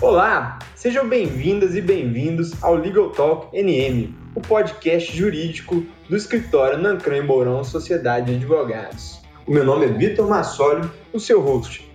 Olá, sejam bem-vindas e bem-vindos ao Legal Talk NM, o podcast jurídico do escritório Nancrã e Mourão Sociedade de Advogados. O meu nome é Vitor Massoli, o seu host.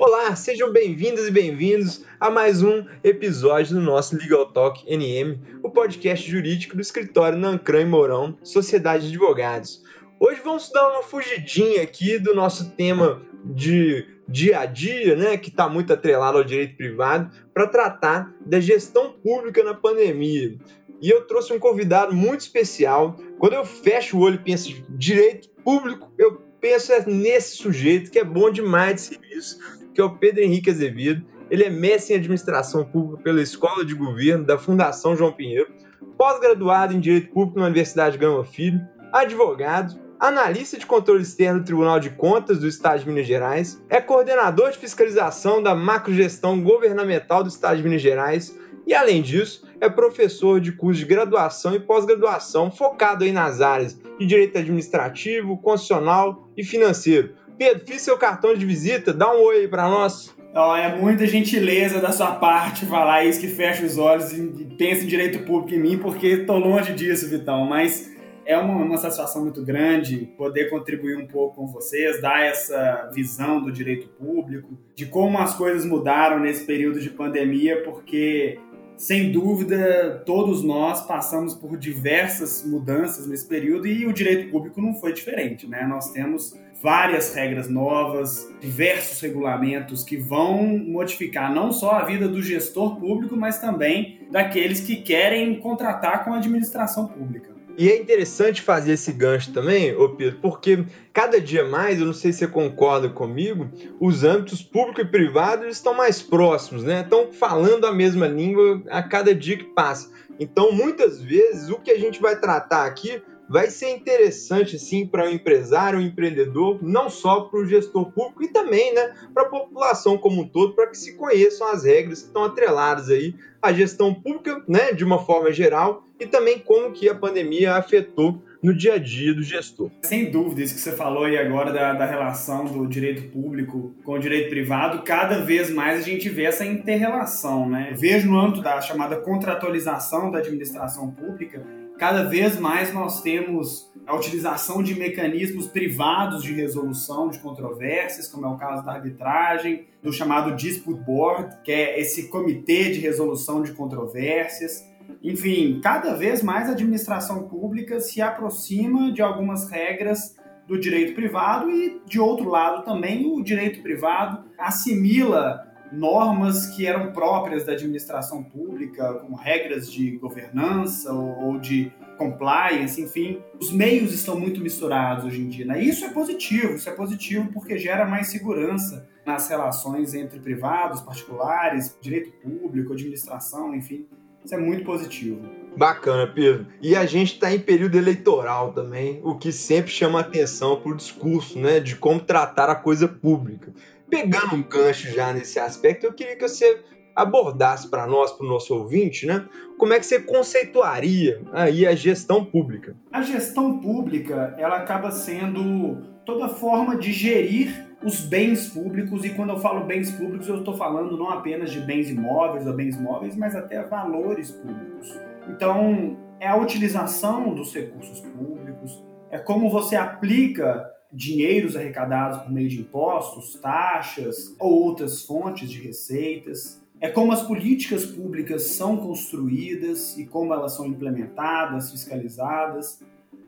Olá, sejam bem-vindas e bem-vindos a mais um episódio do nosso Legal Talk NM, o podcast jurídico do escritório Nancrã e Mourão Sociedade de Advogados. Hoje vamos dar uma fugidinha aqui do nosso tema de dia a dia, né, que está muito atrelado ao direito privado, para tratar da gestão pública na pandemia. E eu trouxe um convidado muito especial. Quando eu fecho o olho e penso em direito público, eu penso nesse sujeito que é bom demais de serviço, que é o Pedro Henrique Azevedo. Ele é mestre em administração pública pela Escola de Governo da Fundação João Pinheiro, pós-graduado em direito público na Universidade Gama Filho, advogado, analista de controle externo do Tribunal de Contas do Estado de Minas Gerais, é coordenador de fiscalização da macrogestão governamental do Estado de Minas Gerais e, além disso, é professor de curso de graduação e pós-graduação focado aí nas áreas de direito administrativo, constitucional e financeiro. Pedro, fiz seu cartão de visita, dá um oi aí para nós. É muita gentileza da sua parte falar isso, que fecha os olhos e pensa em direito público em mim, porque estou longe disso, Vitão, mas é uma satisfação muito grande poder contribuir um pouco com vocês, dar essa visão do direito público, de como as coisas mudaram nesse período de pandemia, porque, sem dúvida, todos nós passamos por diversas mudanças nesse período e o direito público não foi diferente, né? Nós temos várias regras novas, diversos regulamentos que vão modificar não só a vida do gestor público, mas também daqueles que querem contratar com a administração pública. E é interessante fazer esse gancho também, ô Pedro, porque cada dia mais, eu não sei se você concorda comigo, os âmbitos público e privado estão mais próximos, né? Estão falando a mesma língua a cada dia que passa. Então, muitas vezes, o que a gente vai tratar aqui vai ser interessante, sim, para o empresário, o empreendedor, não só para o gestor público e também, né, para a população como um todo, para que se conheçam as regras que estão atreladas aí à gestão pública, né, de uma forma geral, e também como que a pandemia afetou no dia a dia do gestor. Sem dúvida, isso que você falou aí agora da relação do direito público com o direito privado, cada vez mais a gente vê essa inter-relação, né? Eu vejo no âmbito da chamada contratualização da administração pública, cada vez mais nós temos a utilização de mecanismos privados de resolução de controvérsias, como é o caso da arbitragem, do chamado Dispute Board, que é esse comitê de resolução de controvérsias. Enfim, cada vez mais a administração pública se aproxima de algumas regras do direito privado e, de outro lado, também o direito privado assimila normas que eram próprias da administração pública, como regras de governança ou de compliance, enfim. Os meios estão muito misturados hoje em dia, né? Isso é positivo porque gera mais segurança nas relações entre privados, particulares, direito público, administração, enfim. Isso é muito positivo. Bacana, Pedro. E a gente está em período eleitoral também, o que sempre chama atenção para o discurso, né, de como tratar a coisa pública. Pegando um gancho já nesse aspecto, eu queria que você abordasse para nós, para o nosso ouvinte, né, como é que você conceituaria aí a gestão pública? A gestão pública, ela acaba sendo toda forma de gerir os bens públicos, e quando eu falo bens públicos, eu estou falando não apenas de bens imóveis ou bens móveis, mas até valores públicos. Então, é a utilização dos recursos públicos, é como você aplica dinheiros arrecadados por meio de impostos, taxas ou outras fontes de receitas, é como as políticas públicas são construídas e como elas são implementadas, fiscalizadas.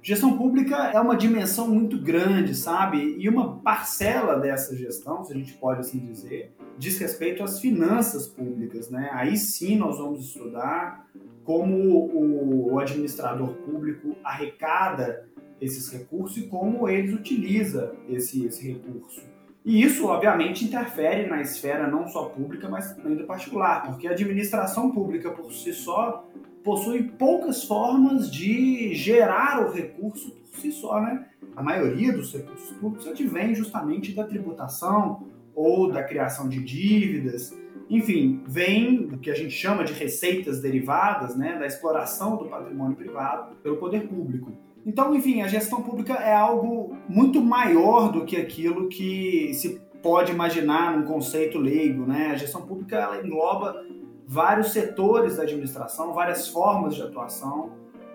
Gestão pública é uma dimensão muito grande, sabe? E uma parcela dessa gestão, se a gente pode assim dizer, diz respeito às finanças públicas, né? Aí sim nós vamos estudar como o administrador público arrecada esses recursos e como eles utilizam esse recurso. E isso, obviamente, interfere na esfera não só pública, mas também do particular, porque a administração pública, por si só, possui poucas formas de gerar o recurso por si só, né? A maioria dos recursos públicos advém justamente da tributação ou da criação de dívidas, enfim, vem do que a gente chama de receitas derivadas, né, da exploração do patrimônio privado pelo poder público. Então, enfim, a gestão pública é algo muito maior do que aquilo que se pode imaginar num conceito leigo, né? A gestão pública ela engloba vários setores da administração, várias formas de atuação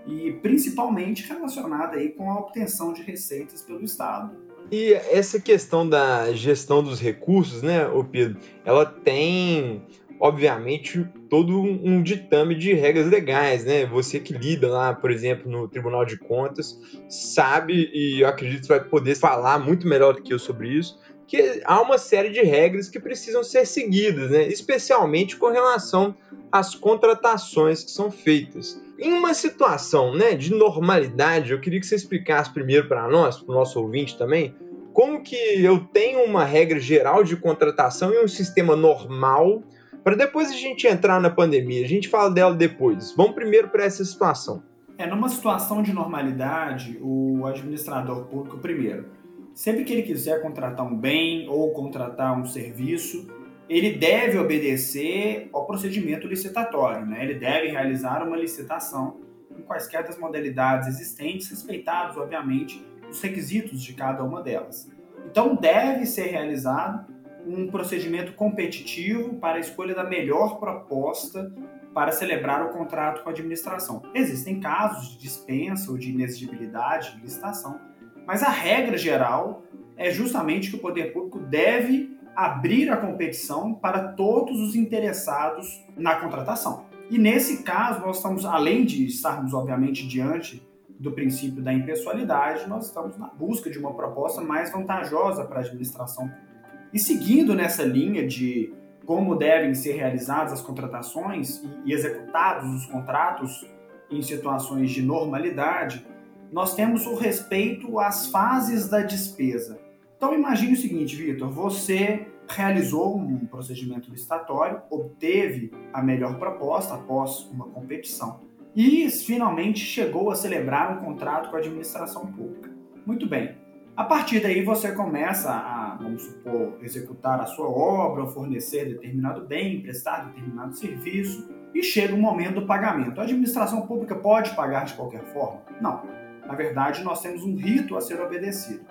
e principalmente relacionada aí com a obtenção de receitas pelo Estado. E essa questão da gestão dos recursos, né, ô Pedro, ela tem, obviamente, todo um ditame de regras legais, né? Você que lida lá, por exemplo, no Tribunal de Contas, sabe, e eu acredito que vai poder falar muito melhor do que eu sobre isso, que há uma série de regras que precisam ser seguidas, né? Especialmente com relação às contratações que são feitas. Em uma situação, né, de normalidade, eu queria que você explicasse primeiro para nós, para o nosso ouvinte também, como que eu tenho uma regra geral de contratação e um sistema normal, para depois a gente entrar na pandemia. A gente fala dela depois. Vamos primeiro para essa situação. Numa situação de normalidade, o administrador público, primeiro, sempre que ele quiser contratar um bem ou contratar um serviço, ele deve obedecer ao procedimento licitatório, né? Ele deve realizar uma licitação com quaisquer das modalidades existentes, respeitados, obviamente, os requisitos de cada uma delas. Então, deve ser realizado um procedimento competitivo para a escolha da melhor proposta para celebrar o contrato com a administração. Existem casos de dispensa ou de inexigibilidade de licitação, mas a regra geral é justamente que o poder público deve abrir a competição para todos os interessados na contratação. E nesse caso, nós estamos, além de estarmos, obviamente, diante do princípio da impessoalidade, nós estamos na busca de uma proposta mais vantajosa para a administração pública. E seguindo nessa linha de como devem ser realizadas as contratações e executados os contratos em situações de normalidade, nós temos o respeito às fases da despesa. Então imagine o seguinte, Vitor, você realizou um procedimento licitatório, obteve a melhor proposta após uma competição e finalmente chegou a celebrar um contrato com a administração pública. Muito bem, a partir daí você começa a, vamos supor, executar a sua obra, fornecer determinado bem, prestar determinado serviço e chega o momento do pagamento. A administração pública pode pagar de qualquer forma? Não. Na verdade, nós temos um rito a ser obedecido.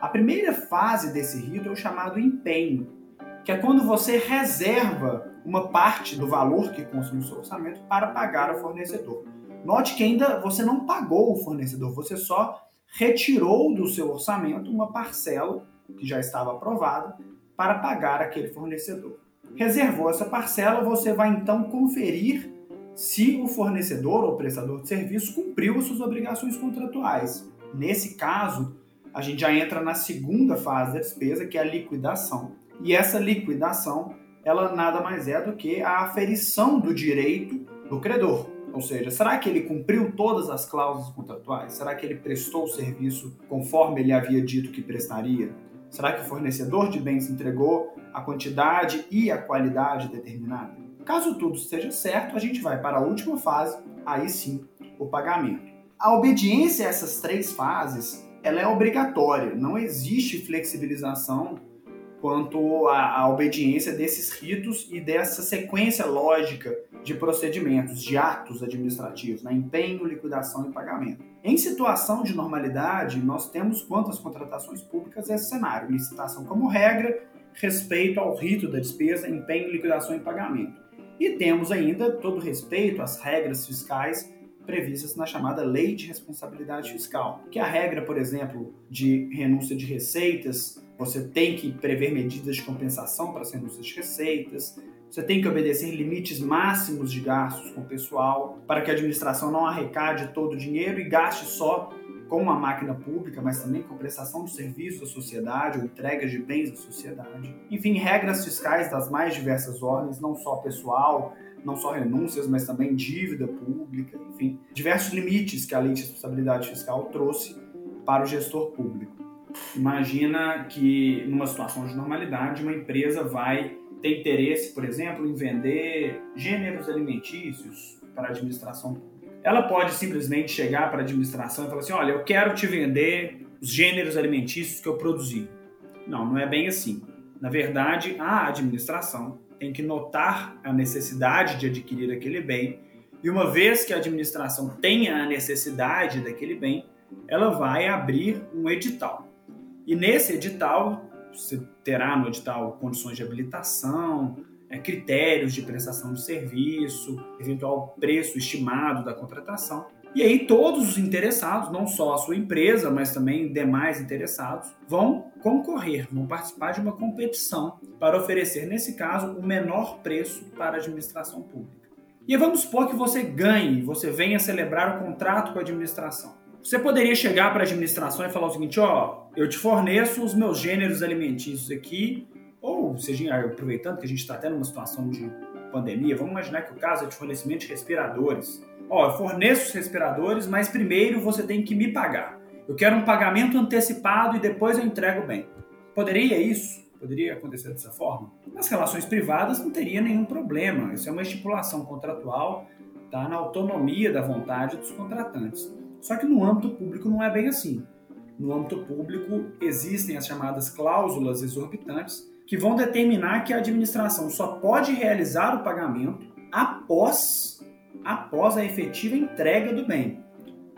A primeira fase desse rito é o chamado empenho, que é quando você reserva uma parte do valor que consta no seu orçamento para pagar ao fornecedor. Note que ainda você não pagou o fornecedor, você só retirou do seu orçamento uma parcela que já estava aprovada para pagar aquele fornecedor. Reservou essa parcela, você vai então conferir se o fornecedor ou prestador de serviço cumpriu as suas obrigações contratuais. Nesse caso, a gente já entra na segunda fase da despesa, que é a liquidação. E essa liquidação, ela nada mais é do que a aferição do direito do credor. Ou seja, será que ele cumpriu todas as cláusulas contratuais? Será que ele prestou o serviço conforme ele havia dito que prestaria? Será que o fornecedor de bens entregou a quantidade e a qualidade determinada? Caso tudo esteja certo, a gente vai para a última fase, aí sim, o pagamento. A obediência a essas três fases, ela é obrigatória, não existe flexibilização quanto à obediência desses ritos e dessa sequência lógica de procedimentos, de atos administrativos, né? Empenho, liquidação e pagamento. Em situação de normalidade, nós temos quanto às contratações públicas esse cenário, licitação como regra, respeito ao rito da despesa, empenho, liquidação e pagamento. E temos ainda todo respeito às regras fiscais previstas na chamada Lei de Responsabilidade Fiscal, que é a regra, por exemplo, de renúncia de receitas, você tem que prever medidas de compensação para as renúncias de receitas, você tem que obedecer limites máximos de gastos com o pessoal, para que a administração não arrecade todo o dinheiro e gaste só com a máquina pública, mas também com prestação de serviços à sociedade ou entregas de bens à sociedade. Enfim, regras fiscais das mais diversas ordens, não só pessoal, não só renúncias, mas também dívida pública, enfim, diversos limites que a Lei de Responsabilidade Fiscal trouxe para o gestor público. Imagina que, numa situação de normalidade, uma empresa vai ter interesse, por exemplo, em vender gêneros alimentícios para a administração pública. Ela pode simplesmente chegar para a administração e falar assim, olha, eu quero te vender os gêneros alimentícios que eu produzi. Não, não é bem assim. Na verdade, a administração tem que notar a necessidade de adquirir aquele bem e uma vez que a administração tenha a necessidade daquele bem, ela vai abrir um edital. E nesse edital, Você terá no edital condições de habilitação, critérios de prestação de serviço, eventual preço estimado da contratação. E aí todos os interessados, não só a sua empresa, mas também demais interessados, vão concorrer, vão participar de uma competição para oferecer, nesse caso, o menor preço para a administração pública. E vamos supor que você ganhe, você venha celebrar o contrato com a administração. Você poderia chegar para a administração e falar o seguinte: ó, eu te forneço os meus gêneros alimentícios aqui, ou seja, aproveitando que a gente está até numa situação de pandemia, vamos imaginar que o caso é de fornecimento de respiradores. Ó, eu forneço os respiradores, mas primeiro você tem que me pagar. Eu quero um pagamento antecipado e depois eu entrego o bem. Poderia isso? Poderia acontecer dessa forma? Nas relações privadas não teria nenhum problema. Isso é uma estipulação contratual, tá? Na autonomia da vontade dos contratantes. Só que no âmbito público não é bem assim. No âmbito público existem as chamadas cláusulas exorbitantes, que vão determinar que a administração só pode realizar o pagamento após a efetiva entrega do bem.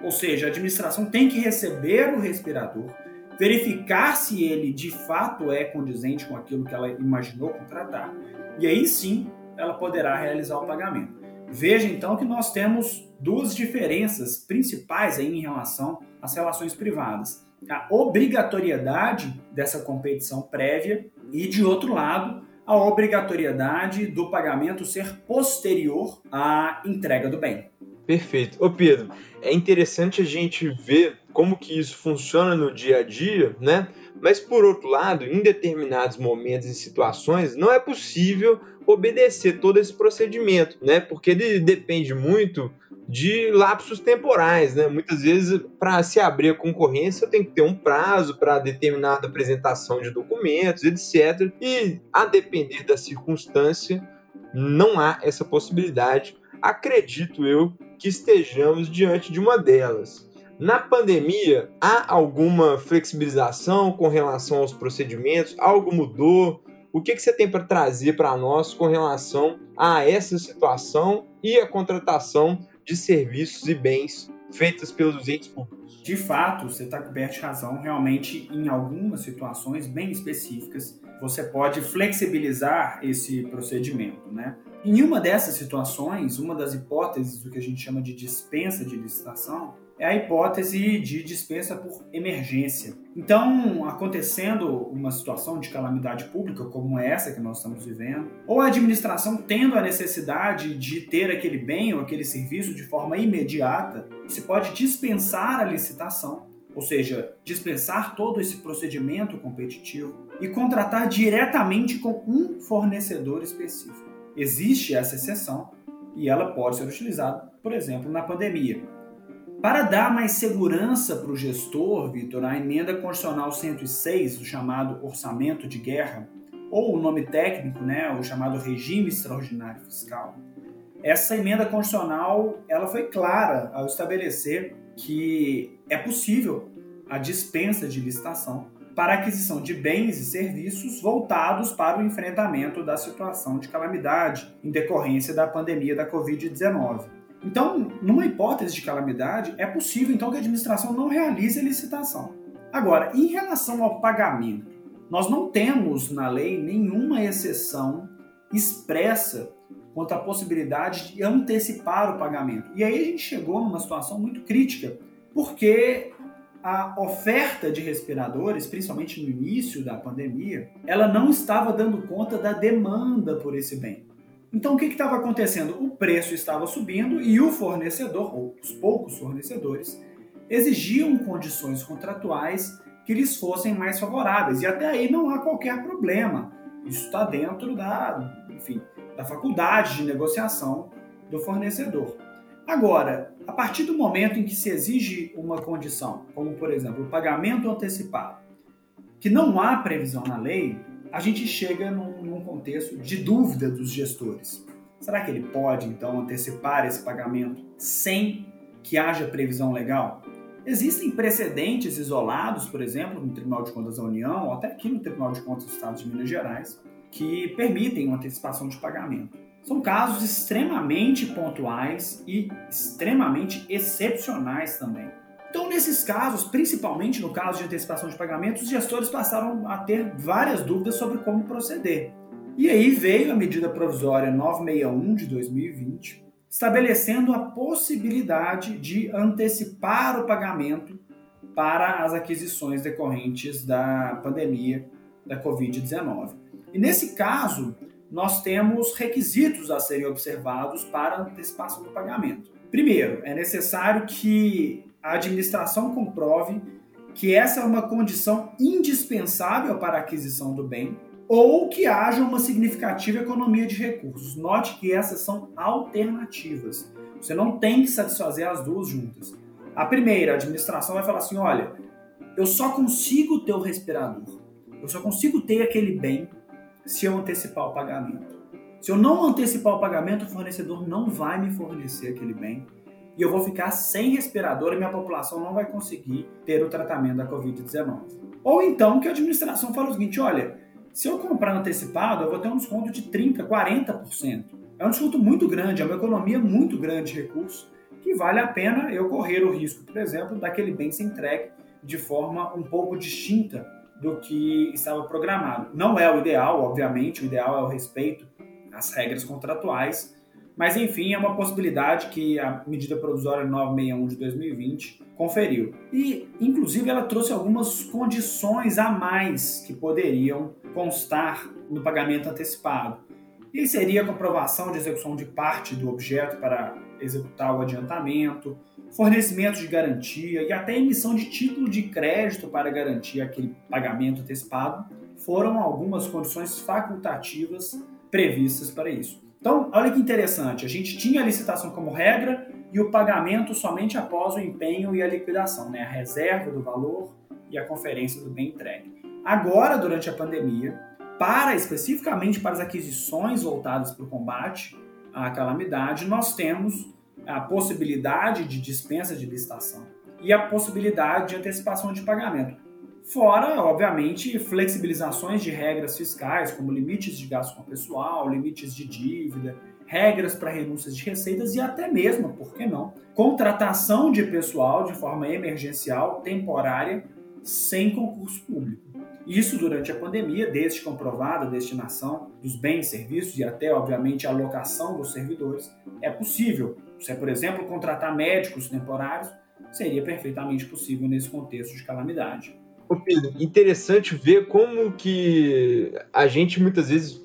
Ou seja, a administração tem que receber o respirador, verificar se ele de fato é condizente com aquilo que ela imaginou contratar, e aí sim ela poderá realizar o pagamento. Veja então que nós temos duas diferenças principais aí em relação às relações privadas: a obrigatoriedade dessa competição prévia e, de outro lado, a obrigatoriedade do pagamento ser posterior à entrega do bem. Perfeito. Ô Pedro, é interessante a gente ver como que isso funciona no dia a dia, né? Mas, por outro lado, em determinados momentos e situações, não é possível obedecer todo esse procedimento, né? Porque ele depende muito de lapsos temporais, né? Muitas vezes, para se abrir a concorrência, eu tenho que ter um prazo para determinada apresentação de documentos, etc. E, a depender da circunstância, não há essa possibilidade. Acredito eu que estejamos diante de uma delas. Na pandemia, há alguma flexibilização com relação aos procedimentos? Algo mudou? O que você tem para trazer para nós com relação a essa situação e a contratação de serviços e bens feitas pelos entes públicos? De fato, você está coberto de razão. Realmente, em algumas situações bem específicas, você pode flexibilizar esse procedimento, né? Em uma dessas situações, uma das hipóteses do que a gente chama de dispensa de licitação é a hipótese de dispensa por emergência. Então, acontecendo uma situação de calamidade pública como essa que nós estamos vivendo, ou a administração tendo a necessidade de ter aquele bem ou aquele serviço de forma imediata, se pode dispensar a licitação, ou seja, dispensar todo esse procedimento competitivo e contratar diretamente com um fornecedor específico. Existe essa exceção e ela pode ser utilizada, por exemplo, na pandemia. Para dar mais segurança para o gestor, Vitor, a Emenda Constitucional 106, o chamado Orçamento de Guerra, ou o nome técnico, né, o chamado Regime Extraordinário Fiscal, essa Emenda Constitucional ela foi clara ao estabelecer que é possível a dispensa de licitação para aquisição de bens e serviços voltados para o enfrentamento da situação de calamidade em decorrência da pandemia da COVID-19. Então, numa hipótese de calamidade, é possível então que a administração não realize a licitação. Agora, em relação ao pagamento, nós não temos na lei nenhuma exceção expressa quanto à possibilidade de antecipar o pagamento. E aí a gente chegou numa situação muito crítica, porque a oferta de respiradores, principalmente no início da pandemia, ela não estava dando conta da demanda por esse bem. Então, o que estava acontecendo? O preço estava subindo e o fornecedor, ou os poucos fornecedores, exigiam condições contratuais que lhes fossem mais favoráveis. E até aí não há qualquer problema. Isso está dentro da faculdade de negociação do fornecedor. Agora, a partir do momento em que se exige uma condição, como por exemplo o pagamento antecipado, que não há previsão na lei, a gente chega num contexto de dúvida dos gestores. Será que ele pode então antecipar esse pagamento sem que haja previsão legal? Existem precedentes isolados, por exemplo, no Tribunal de Contas da União, ou até aqui no Tribunal de Contas do Estado de Minas Gerais, que permitem uma antecipação de pagamento. São casos extremamente pontuais e extremamente excepcionais também. Então, nesses casos, principalmente no caso de antecipação de pagamentos, os gestores passaram a ter várias dúvidas sobre como proceder. E aí veio a Medida Provisória 961 de 2020, estabelecendo a possibilidade de antecipar o pagamento para as aquisições decorrentes da pandemia da COVID-19. E nesse caso, nós temos requisitos a serem observados para a antecipação do pagamento. Primeiro, é necessário que a administração comprove que essa é uma condição indispensável para a aquisição do bem ou que haja uma significativa economia de recursos. Note que essas são alternativas. Você não tem que satisfazer as duas juntas. A primeira, a administração vai falar assim, olha, eu só consigo ter o respirador, eu só consigo ter aquele bem se eu antecipar o pagamento. Se eu não antecipar o pagamento, o fornecedor não vai me fornecer aquele bem. E eu vou ficar sem respirador e minha população não vai conseguir ter o tratamento da Covid-19. Ou então que a administração fala o seguinte, olha, se eu comprar antecipado, eu vou ter um desconto de 30%, 40%. É um desconto muito grande, é uma economia muito grande de recursos, que vale a pena eu correr o risco, por exemplo, daquele bem ser entregue de forma um pouco distinta do que estava programado. Não é o ideal, obviamente, o ideal é o respeito às regras contratuais, mas, enfim, é uma possibilidade que a medida provisória 961 de 2020 conferiu. E, inclusive, ela trouxe algumas condições a mais que poderiam constar no pagamento antecipado. E seria a comprovação de execução de parte do objeto para executar o adiantamento, fornecimento de garantia e até emissão de título de crédito para garantir aquele pagamento antecipado foram algumas condições facultativas previstas para isso. Então, olha que interessante, a gente tinha a licitação como regra e o pagamento somente após o empenho e a liquidação, né? A reserva do valor e a conferência do bem entregue. Agora, durante a pandemia, especificamente para as aquisições voltadas para o combate à calamidade, nós temos a possibilidade de dispensa de licitação e a possibilidade de antecipação de pagamento. Fora, obviamente, flexibilizações de regras fiscais, como limites de gasto com o pessoal, limites de dívida, regras para renúncias de receitas e até mesmo, por que não, contratação de pessoal de forma emergencial, temporária, sem concurso público. Isso durante a pandemia, desde comprovada a destinação dos bens e serviços e até, obviamente, a alocação dos servidores, é possível. Se, por exemplo, contratar médicos temporários, seria perfeitamente possível nesse contexto de calamidade. Pedro, interessante ver como que a gente muitas vezes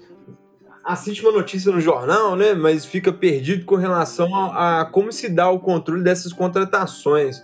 assiste uma notícia no jornal, né, mas fica perdido com relação a como se dá o controle dessas contratações.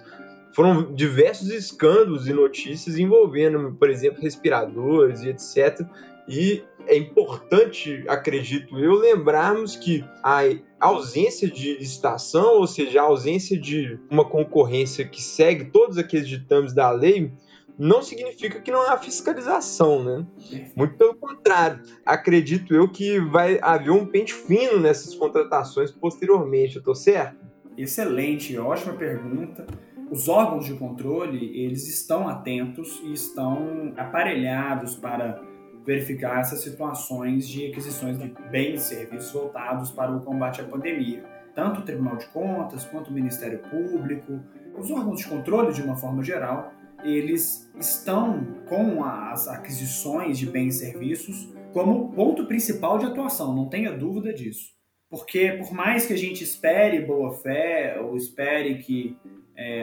Foram diversos escândalos e notícias envolvendo, por exemplo, respiradores e etc. E é importante, acredito eu, lembrarmos que a ausência de licitação, ou seja, a ausência de uma concorrência que segue todos aqueles ditames da lei, não significa que não há fiscalização, né? Muito pelo contrário. Acredito eu que vai haver um pente fino nessas contratações posteriormente, eu estou certo? Excelente, ótima pergunta. Os órgãos de controle, eles estão atentos e estão aparelhados para verificar essas situações de aquisições de bens e serviços voltados para o combate à pandemia. Tanto o Tribunal de Contas, quanto o Ministério Público, os órgãos de controle, de uma forma geral, eles estão com as aquisições de bens e serviços como ponto principal de atuação, não tenha dúvida disso. Porque por mais que a gente espere boa-fé ou espere que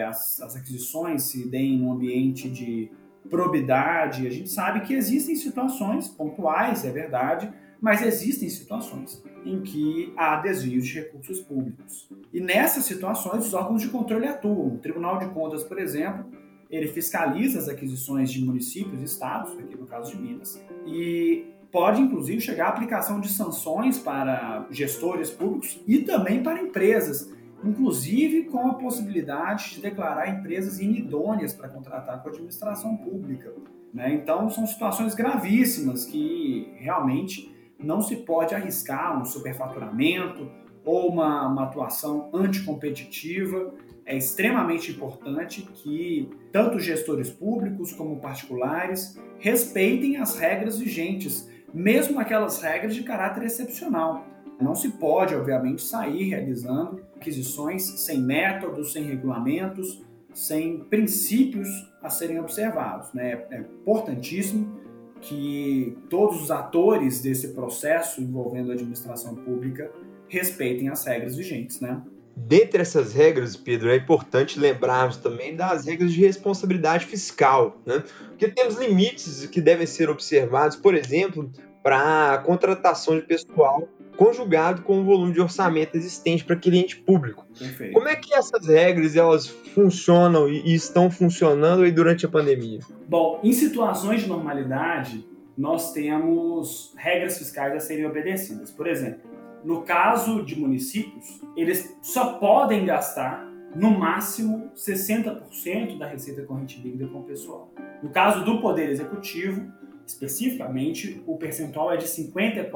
as aquisições se deem em um ambiente de probidade, a gente sabe que existem situações pontuais, é verdade, mas existem situações em que há desvios de recursos públicos. E nessas situações os órgãos de controle atuam. O Tribunal de Contas, por exemplo, ele fiscaliza as aquisições de municípios e estados, aqui no caso de Minas, e pode, inclusive, chegar à aplicação de sanções para gestores públicos e também para empresas, inclusive com a possibilidade de declarar empresas inidôneas para contratar com a administração pública, né? Então, são situações gravíssimas que realmente não se pode arriscar um superfaturamento ou uma atuação anticompetitiva. É extremamente importante que tanto gestores públicos como particulares respeitem as regras vigentes, mesmo aquelas regras de caráter excepcional. Não se pode, obviamente, sair realizando aquisições sem métodos, sem regulamentos, sem princípios a serem observados, né? É importantíssimo que todos os atores desse processo envolvendo a administração pública respeitem as regras vigentes, né? Dentre essas regras, Pedro, é importante lembrarmos também das regras de responsabilidade fiscal, né? Porque temos limites que devem ser observados, por exemplo, para a contratação de pessoal conjugado com o volume de orçamento existente para aquele ente público. Perfeito. Como é que essas regras elas funcionam e estão funcionando aí durante a pandemia? Bom, em situações de normalidade, nós temos regras fiscais a serem obedecidas. Por exemplo, no caso de municípios, eles só podem gastar, no máximo, 60% da receita corrente líquida com o pessoal. No caso do Poder Executivo, especificamente, o percentual é de 54%,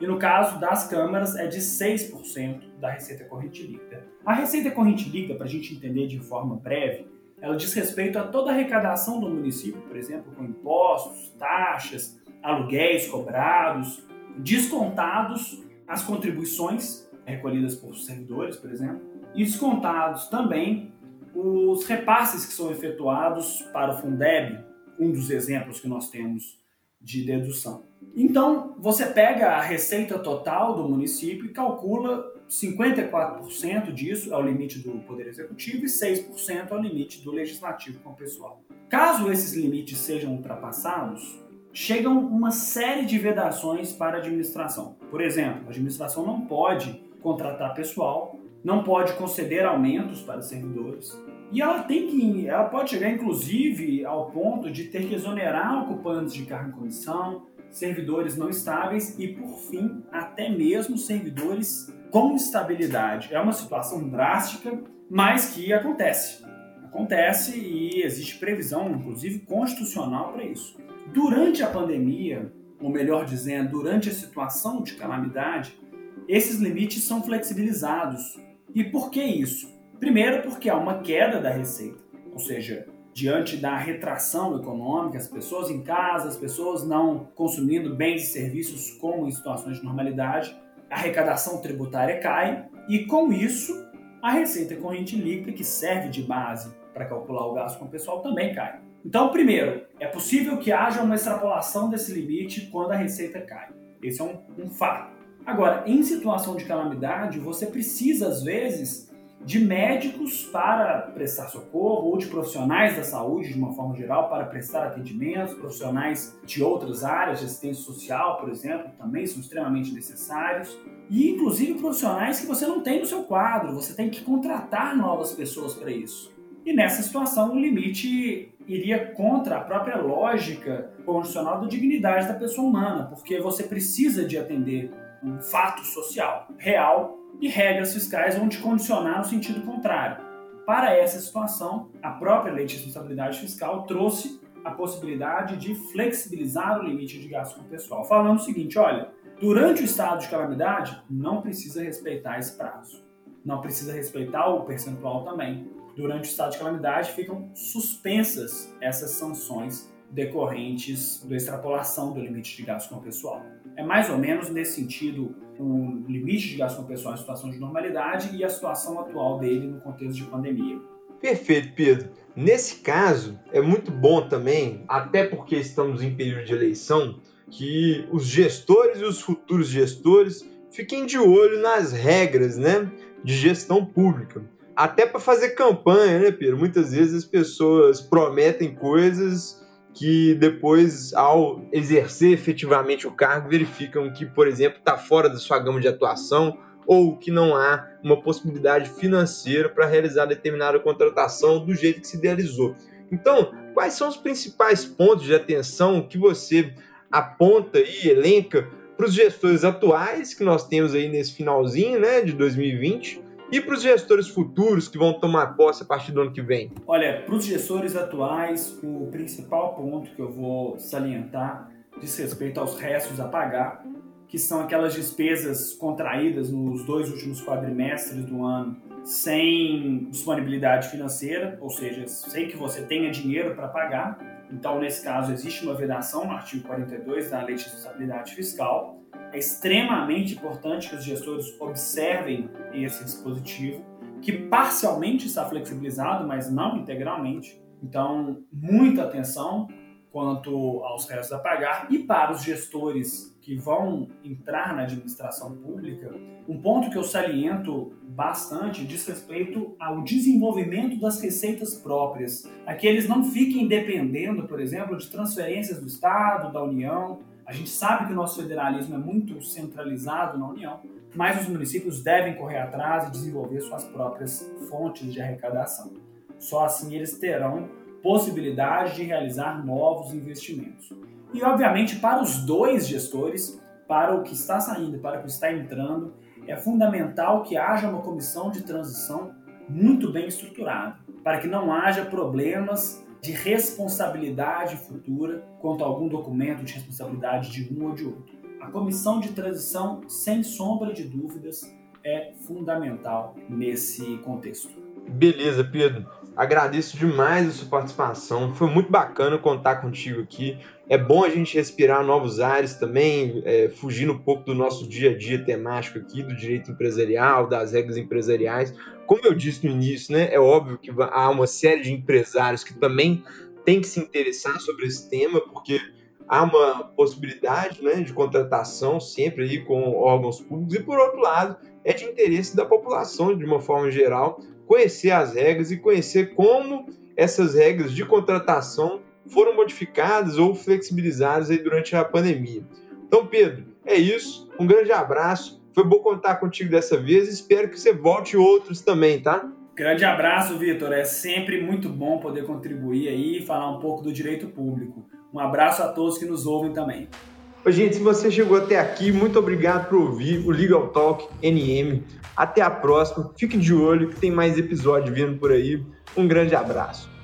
e no caso das câmaras é de 6% da receita corrente líquida. A receita corrente líquida, para a gente entender de forma breve, ela diz respeito a toda a arrecadação do município, por exemplo, com impostos, taxas, aluguéis cobrados, descontados as contribuições recolhidas por servidores, por exemplo, e descontados também os repasses que são efetuados para o Fundeb, um dos exemplos que nós temos de dedução. Então, você pega a receita total do município e calcula 54% disso é o limite do Poder Executivo e 6% é o limite do Legislativo com o pessoal. Caso esses limites sejam ultrapassados, chegam uma série de vedações para a administração. Por exemplo, a administração não pode contratar pessoal, não pode conceder aumentos para servidores, e ela pode chegar, inclusive, ao ponto de ter que exonerar ocupantes de cargo em comissão, servidores não estáveis e, por fim, até mesmo servidores com estabilidade. É uma situação drástica, mas que acontece. Acontece e existe previsão, inclusive, constitucional para isso. Durante a pandemia, ou melhor dizendo, durante a situação de calamidade, esses limites são flexibilizados. E por que isso? Primeiro, porque há uma queda da receita, ou seja, diante da retração econômica, as pessoas em casa, as pessoas não consumindo bens e serviços como em situações de normalidade, a arrecadação tributária cai e, com isso, a receita corrente líquida, que serve de base para calcular o gasto com o pessoal, também cai. Então, primeiro, é possível que haja uma extrapolação desse limite quando a receita cai. Esse é um fato. Agora, em situação de calamidade, você precisa, às vezes, de médicos para prestar socorro ou de profissionais da saúde, de uma forma geral, para prestar atendimentos, profissionais de outras áreas, de assistência social, por exemplo, também são extremamente necessários, e inclusive profissionais que você não tem no seu quadro, você tem que contratar novas pessoas para isso. E nessa situação o limite iria contra a própria lógica constitucional da dignidade da pessoa humana, porque você precisa de atender um fato social real, e regras fiscais vão te condicionar no sentido contrário. Para essa situação, a própria Lei de Responsabilidade Fiscal trouxe a possibilidade de flexibilizar o limite de gasto com o pessoal, falando o seguinte, olha, durante o estado de calamidade, não precisa respeitar esse prazo, não precisa respeitar o percentual também. Durante o estado de calamidade, ficam suspensas essas sanções decorrentes da extrapolação do limite de gasto com o pessoal. É mais ou menos nesse sentido o limite de gasto com o pessoal em situação de normalidade e a situação atual dele no contexto de pandemia. Perfeito, Pedro. Nesse caso, é muito bom também, até porque estamos em período de eleição, que os gestores e os futuros gestores fiquem de olho nas regras, né, de gestão pública. Até para fazer campanha, né, Pedro? Muitas vezes as pessoas prometem coisas que depois, ao exercer efetivamente o cargo, verificam que, por exemplo, está fora da sua gama de atuação ou que não há uma possibilidade financeira para realizar determinada contratação do jeito que se idealizou. Então, quais são os principais pontos de atenção que você aponta e elenca para os gestores atuais, que nós temos aí nesse finalzinho, né, de 2020, e para os gestores futuros que vão tomar posse a partir do ano que vem? Olha, para os gestores atuais, o principal ponto que eu vou salientar diz respeito aos restos a pagar, que são aquelas despesas contraídas nos dois últimos quadrimestres do ano sem disponibilidade financeira, ou seja, sem que você tenha dinheiro para pagar. Então, nesse caso, existe uma vedação no artigo 42 da Lei de Responsabilidade Fiscal. É extremamente importante que os gestores observem esse dispositivo, que parcialmente está flexibilizado, mas não integralmente. Então, muita atenção quanto aos restos a pagar. E para os gestores que vão entrar na administração pública, um ponto que eu saliento bastante diz respeito ao desenvolvimento das receitas próprias, a que eles não fiquem dependendo, por exemplo, de transferências do Estado, da União. A gente sabe que o nosso federalismo é muito centralizado na União, mas os municípios devem correr atrás e desenvolver suas próprias fontes de arrecadação. Só assim eles terão possibilidade de realizar novos investimentos. E, obviamente, para os dois gestores, para o que está saindo, para o que está entrando, é fundamental que haja uma comissão de transição muito bem estruturada, para que não haja problemas de responsabilidade futura quanto a algum documento de responsabilidade de um ou de outro. A comissão de transição, sem sombra de dúvidas, é fundamental nesse contexto. Beleza, Pedro. Agradeço demais a sua participação. Foi muito bacana contar contigo aqui. É bom a gente respirar novos ares também, fugindo um pouco do nosso dia a dia temático aqui, do direito empresarial, das regras empresariais. Como eu disse no início, né, é óbvio que há uma série de empresários que também tem que se interessar sobre esse tema, porque há uma possibilidade, né, de contratação sempre aí com órgãos públicos e, por outro lado, é de interesse da população, de uma forma geral, conhecer as regras e conhecer como essas regras de contratação foram modificadas ou flexibilizadas aí durante a pandemia. Então, Pedro, é isso. Um grande abraço. Foi bom contar contigo dessa vez e espero que você volte outros também, tá? Grande abraço, Vitor. É sempre muito bom poder contribuir aí e falar um pouco do direito público. Um abraço a todos que nos ouvem também. Gente, se você chegou até aqui, muito obrigado por ouvir o Legal Talk NM. Até a próxima. Fique de olho que tem mais episódio vindo por aí. Um grande abraço.